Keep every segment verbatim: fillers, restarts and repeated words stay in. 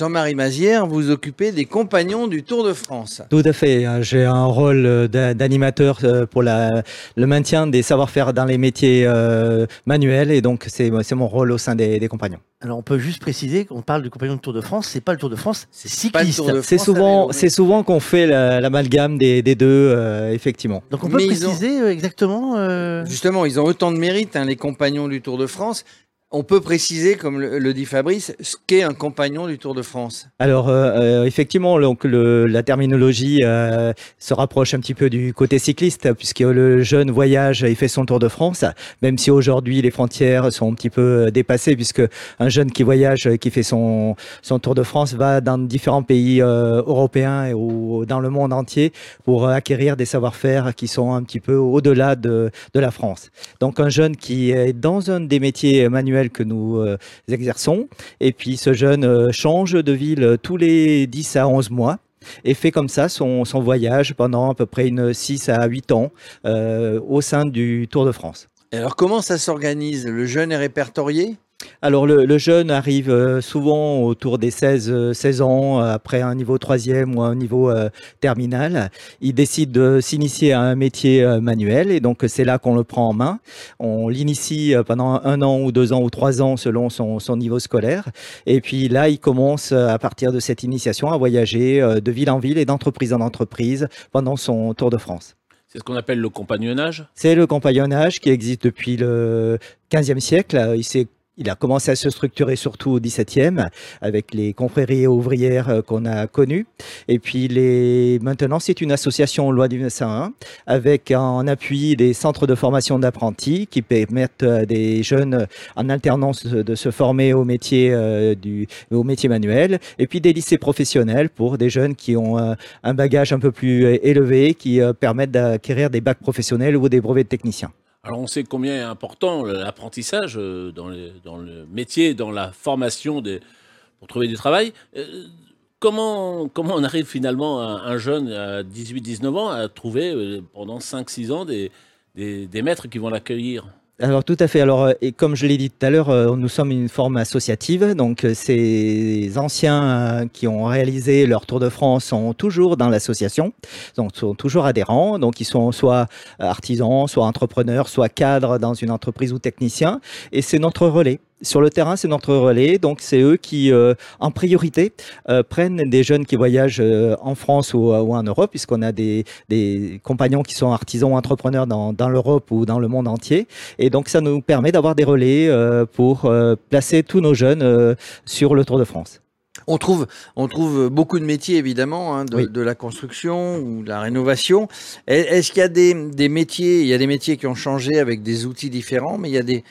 Jean-Marie Mazière, vous vous occupez des Compagnons du Tour de France. Tout à fait. J'ai un rôle d'animateur pour la, le maintien des savoir-faire dans les métiers euh, manuels, et donc c'est, c'est mon rôle au sein des, des Compagnons. Alors on peut juste préciser qu'on parle du Compagnon du Tour de France, c'est pas le Tour de France, c'est cycliste. C'est souvent, c'est souvent qu'on fait la, l'amalgame des, des deux, euh, effectivement. Donc on peut Mais préciser ont... exactement. Euh... Justement, ils ont autant de mérite, hein, les Compagnons du Tour de France. On peut préciser, comme le, le dit Fabrice, ce qu'est un compagnon du Tour de France. Alors, euh, effectivement, donc le, la terminologie euh, se rapproche un petit peu du côté cycliste, puisque le jeune voyage et fait son Tour de France, même si aujourd'hui les frontières sont un petit peu dépassées, puisque un jeune qui voyage, qui fait son, son Tour de France, va dans différents pays euh, européens et au, dans le monde entier pour acquérir des savoir-faire qui sont un petit peu au-delà de, de la France. Donc, un jeune qui est dans un des métiers manuels que nous euh, exerçons, et puis ce jeune euh, change de ville tous les dix à onze mois et fait comme ça son, son voyage pendant à peu près une six à huit ans euh, au sein du Tour de France. Et alors comment ça s'organise? Le jeune est répertorié? Alors le, le jeune arrive souvent autour des seize ans, après un niveau troisième ou un niveau euh, terminal. Il décide de s'initier à un métier euh, manuel, et donc c'est là qu'on le prend en main. On l'initie pendant un an ou deux ans ou trois ans selon son, son niveau scolaire. Et puis là, il commence à partir de cette initiation à voyager euh, de ville en ville et d'entreprise en entreprise pendant son Tour de France. C'est ce qu'on appelle le compagnonnage ? C'est le compagnonnage qui existe depuis le quinzième siècle. Il s'est Il a commencé à se structurer surtout au dix-septième, avec les confréries ouvrières qu'on a connues. Et puis les... maintenant, c'est une association loi du mille neuf cent un, avec en appui des centres de formation d'apprentis qui permettent à des jeunes en alternance de se former au métier, euh, du... au métier manuel. Et puis des lycées professionnels pour des jeunes qui ont euh, un bagage un peu plus élevé, qui euh, permettent d'acquérir des bacs professionnels ou des brevets de techniciens. Alors on sait combien est important l'apprentissage dans le, dans le métier, dans la formation des, pour trouver du travail. Comment, comment on arrive finalement à un jeune à dix-huit dix-neuf ans à trouver pendant cinq six ans des, des, des maîtres qui vont l'accueillir ? Alors tout à fait. Alors et comme je l'ai dit tout à l'heure, nous sommes une forme associative. Donc ces anciens qui ont réalisé leur Tour de France sont toujours dans l'association, donc sont toujours adhérents. Donc ils sont soit artisans, soit entrepreneurs, soit cadres dans une entreprise ou techniciens. Et c'est notre relais. Sur le terrain, c'est notre relais, donc c'est eux qui, euh, en priorité, euh, prennent des jeunes qui voyagent euh, en France ou, ou en Europe, puisqu'on a des, des compagnons qui sont artisans ou entrepreneurs dans, dans l'Europe ou dans le monde entier. Et donc, ça nous permet d'avoir des relais euh, pour euh, placer tous nos jeunes euh, sur le Tour de France. On trouve, on trouve beaucoup de métiers, évidemment, hein, de, oui. de la construction ou de la rénovation. Est-ce qu'il y a des, des métiers, il y a des métiers qui ont changé avec des outils différents, mais il y a des...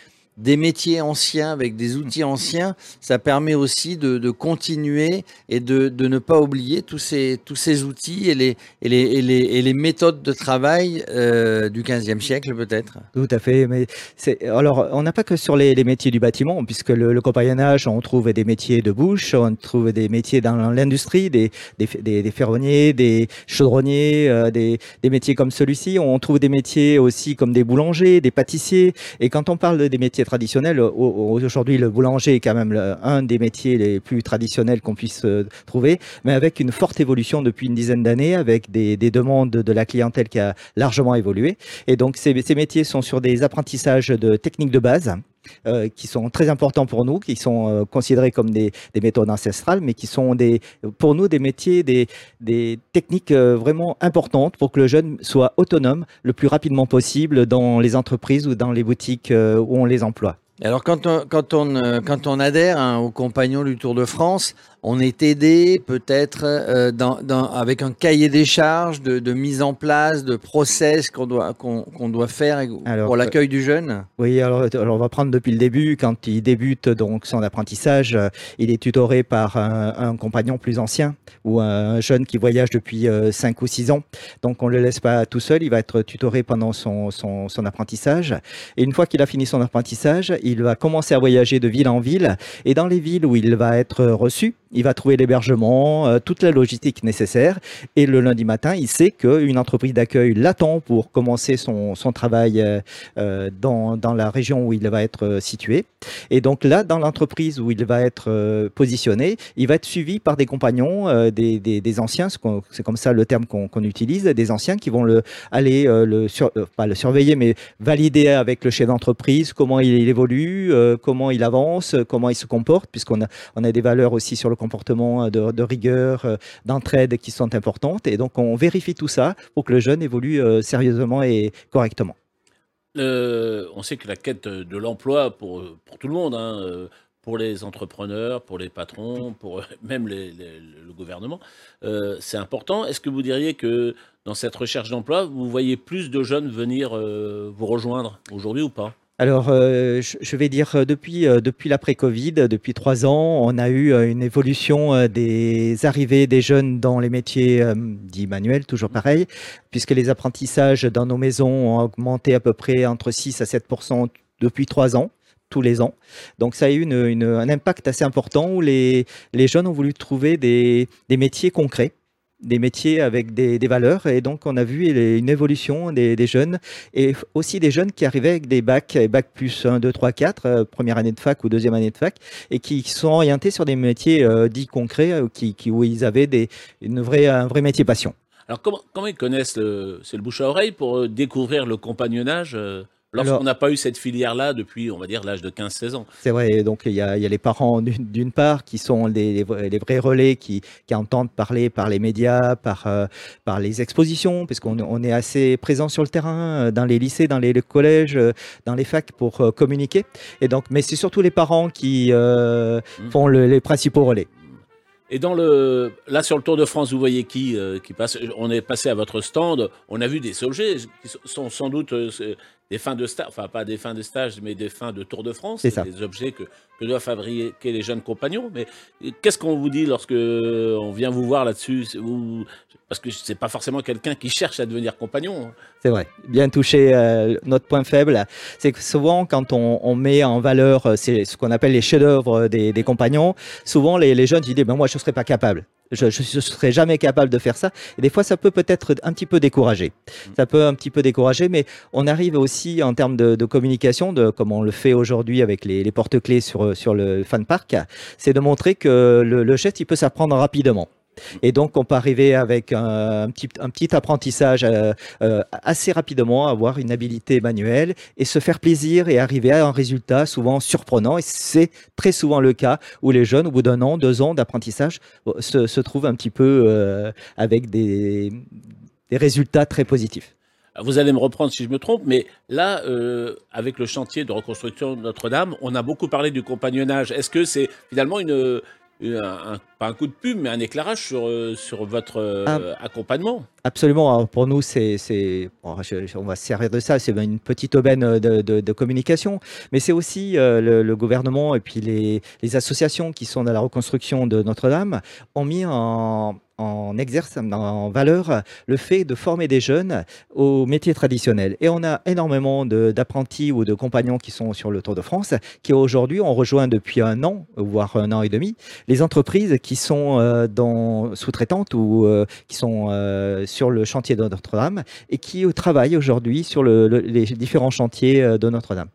des métiers anciens avec des outils anciens, ça permet aussi de, de continuer et de, de ne pas oublier tous ces, tous ces outils et les, et, les, et, les, et les méthodes de travail euh, du quinzième siècle peut-être. Tout à fait. Mais c'est, alors, on n'a pas que sur les, les métiers du bâtiment, puisque le, le compagnonnage, on trouve des métiers de bouche, on trouve des métiers dans l'industrie, des, des, des, des ferronniers, des chaudronniers, euh, des, des métiers comme celui-ci. On trouve des métiers aussi comme des boulangers, des pâtissiers. Et quand on parle des métiers traditionnel. Aujourd'hui, le boulanger est quand même un des métiers les plus traditionnels qu'on puisse trouver, mais avec une forte évolution depuis une dizaine d'années, avec des, des demandes de la clientèle qui a largement évolué. Et donc, ces, ces métiers sont sur des apprentissages de techniques de base, Euh, qui sont très importants pour nous, qui sont euh, considérés comme des, des méthodes ancestrales, mais qui sont des, pour nous des métiers, des, des techniques euh, vraiment importantes pour que le jeune soit autonome le plus rapidement possible dans les entreprises ou dans les boutiques euh, où on les emploie. Alors quand on, quand on, quand on adhère hein, aux Compagnons du Tour de France, on est aidé peut-être euh, dans, dans, avec un cahier des charges de, de mise en place, de process qu'on doit, qu'on, qu'on doit faire alors, pour l'accueil du jeune. Oui, alors, alors on va prendre depuis le début. Quand il débute donc son apprentissage, il est tutoré par un, un compagnon plus ancien ou un jeune qui voyage depuis euh, cinq ou six ans. Donc on ne le laisse pas tout seul, il va être tutoré pendant son, son, son apprentissage. Et une fois qu'il a fini son apprentissage, il il va commencer à voyager de ville en ville, et dans les villes où il va être reçu, il va trouver l'hébergement, euh, toute la logistique nécessaire, et le lundi matin, il sait qu'une entreprise d'accueil l'attend pour commencer son, son travail euh, dans, dans la région où il va être situé. Et donc là, dans l'entreprise où il va être euh, positionné, il va être suivi par des compagnons, euh, des, des, des anciens, c'est comme ça le terme qu'on qu'on utilise, des anciens qui vont le, aller, euh, le sur, euh, pas le surveiller, mais valider avec le chef d'entreprise comment il évolue, euh, comment il avance, comment il se comporte, puisqu'on a, on a des valeurs aussi sur le comportement de, de rigueur, euh, d'entraide qui sont importantes. Et donc, on vérifie tout ça pour que le jeune évolue euh, sérieusement et correctement. Euh, on sait que la quête de l'emploi pour, pour tout le monde, hein, pour les entrepreneurs, pour les patrons, pour même les, les, le gouvernement, euh, c'est important. Est-ce que vous diriez que dans cette recherche d'emploi, vous voyez plus de jeunes venir euh, vous rejoindre aujourd'hui ou pas ? Alors, euh, je vais dire, depuis, euh, depuis l'après-Covid, depuis trois ans, on a eu euh, une évolution euh, des arrivées des jeunes dans les métiers euh, dits manuels, toujours pareil, puisque les apprentissages dans nos maisons ont augmenté à peu près entre six à sept pour cent depuis trois ans. Tous les ans. Donc ça a eu une, une, un impact assez important où les, les jeunes ont voulu trouver des, des métiers concrets, des métiers avec des, des valeurs, et donc on a vu les, une évolution des, des jeunes, et aussi des jeunes qui arrivaient avec des bacs, bac plus un, deux, trois, quatre, euh, première année de fac ou deuxième année de fac, et qui sont orientés sur des métiers euh, dits concrets, euh, qui, qui, où ils avaient des, une vraie, un vrai métier passion. Alors comment, comment ils connaissent le, c'est le bouche à oreille pour découvrir le compagnonnage euh lorsqu'on n'a pas eu cette filière-là depuis, on va dire, l'âge de quinze à seize ans. C'est vrai, donc il y, y a les parents d'une, d'une part qui sont les, les, vrais, les vrais relais qui, qui entendent parler par les médias, par, euh, par les expositions, puisqu'on on est assez présent sur le terrain, dans les lycées, dans les, les collèges, dans les facs pour euh, communiquer. Et donc, mais c'est surtout les parents qui euh, mmh. font le, les principaux relais. Et dans le, là, sur le Tour de France, vous voyez qui, euh, qui passe. On est passé à votre stand, on a vu des objets qui sont sans doute euh, des fins de stage, enfin pas des fins de stage, mais des fins de Tour de France. C'est ça. Des objets que, que doivent fabriquer les jeunes compagnons. Mais qu'est-ce qu'on vous dit lorsque on vient vous voir là-dessus ? vous, Parce que ce n'est pas forcément quelqu'un qui cherche à devenir compagnon. C'est vrai. Bien touché. Euh, notre point faible, c'est que souvent, quand on, on met en valeur, c'est ce qu'on appelle les chefs-d'œuvre des, des compagnons, souvent les, les jeunes disent « ben moi, je ne serais pas capable ». Je ne serais jamais capable de faire ça. Et des fois, ça peut peut-être un petit peu décourager. Ça peut un petit peu décourager, mais on arrive aussi en termes de, de communication, de, comme on le fait aujourd'hui avec les, les porte-clés sur, sur le fan park, c'est de montrer que le, le geste, il peut s'apprendre rapidement. Et donc, on peut arriver avec un, un, petit, un petit apprentissage euh, euh, assez rapidement, avoir une habileté manuelle et se faire plaisir et arriver à un résultat souvent surprenant. Et c'est très souvent le cas où les jeunes, au bout d'un an, deux ans d'apprentissage, se, se trouvent un petit peu euh, avec des, des résultats très positifs. Vous allez me reprendre si je me trompe, mais là, euh, avec le chantier de reconstruction de Notre-Dame, on a beaucoup parlé du compagnonnage. Est-ce que c'est finalement une... Un, un, pas un coup de pub, mais un éclairage sur, sur votre euh, ah, accompagnement. Absolument. Alors pour nous, c'est, c'est, bon, je, je, on va se servir de ça, c'est une petite aubaine de, de, de communication. Mais c'est aussi euh, le, le gouvernement et puis les, les associations qui sont dans la reconstruction de Notre-Dame ont mis en... en exerce, en valeur, le fait de former des jeunes aux métiers traditionnels. Et on a énormément de, d'apprentis ou de compagnons qui sont sur le Tour de France, qui aujourd'hui ont rejoint depuis un an, voire un an et demi, les entreprises qui sont euh, dans, sous-traitantes ou euh, qui sont euh, sur le chantier de Notre-Dame et qui euh, travaillent aujourd'hui sur le, le, les différents chantiers euh, de Notre-Dame.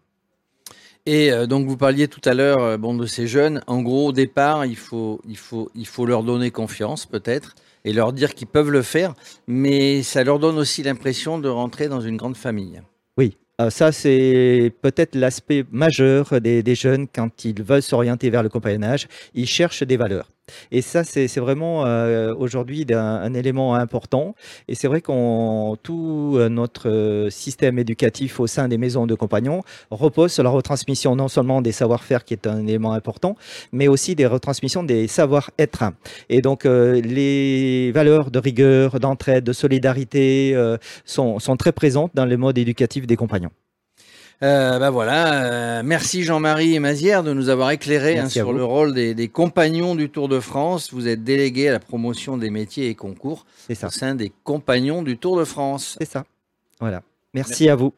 Et donc vous parliez tout à l'heure bon, de ces jeunes. En gros, au départ, il faut, il faut, il faut leur donner confiance peut-être et leur dire qu'ils peuvent le faire, mais ça leur donne aussi l'impression de rentrer dans une grande famille. Oui. Euh, ça, c'est peut-être l'aspect majeur des, des jeunes quand ils veulent s'orienter vers le compagnonnage. Ils cherchent des valeurs. Et ça, c'est, c'est vraiment euh, aujourd'hui un, un élément important. Et c'est vrai qu'on tout notre système éducatif au sein des maisons de compagnons repose sur la retransmission non seulement des savoir-faire, qui est un élément important, mais aussi des retransmissions des savoir-être. Et donc, euh, les valeurs de rigueur, d'entraide, de solidarité euh, sont, sont très présentes dans le mode éducatif des compagnons. Euh, bah voilà, euh, merci Jean-Marie Mazière de nous avoir éclairé hein, sur vous. Le rôle des, des compagnons du Tour de France. Vous êtes délégué à la promotion des métiers et concours au sein des compagnons du Tour de France. C'est ça, voilà. Merci, merci. À vous.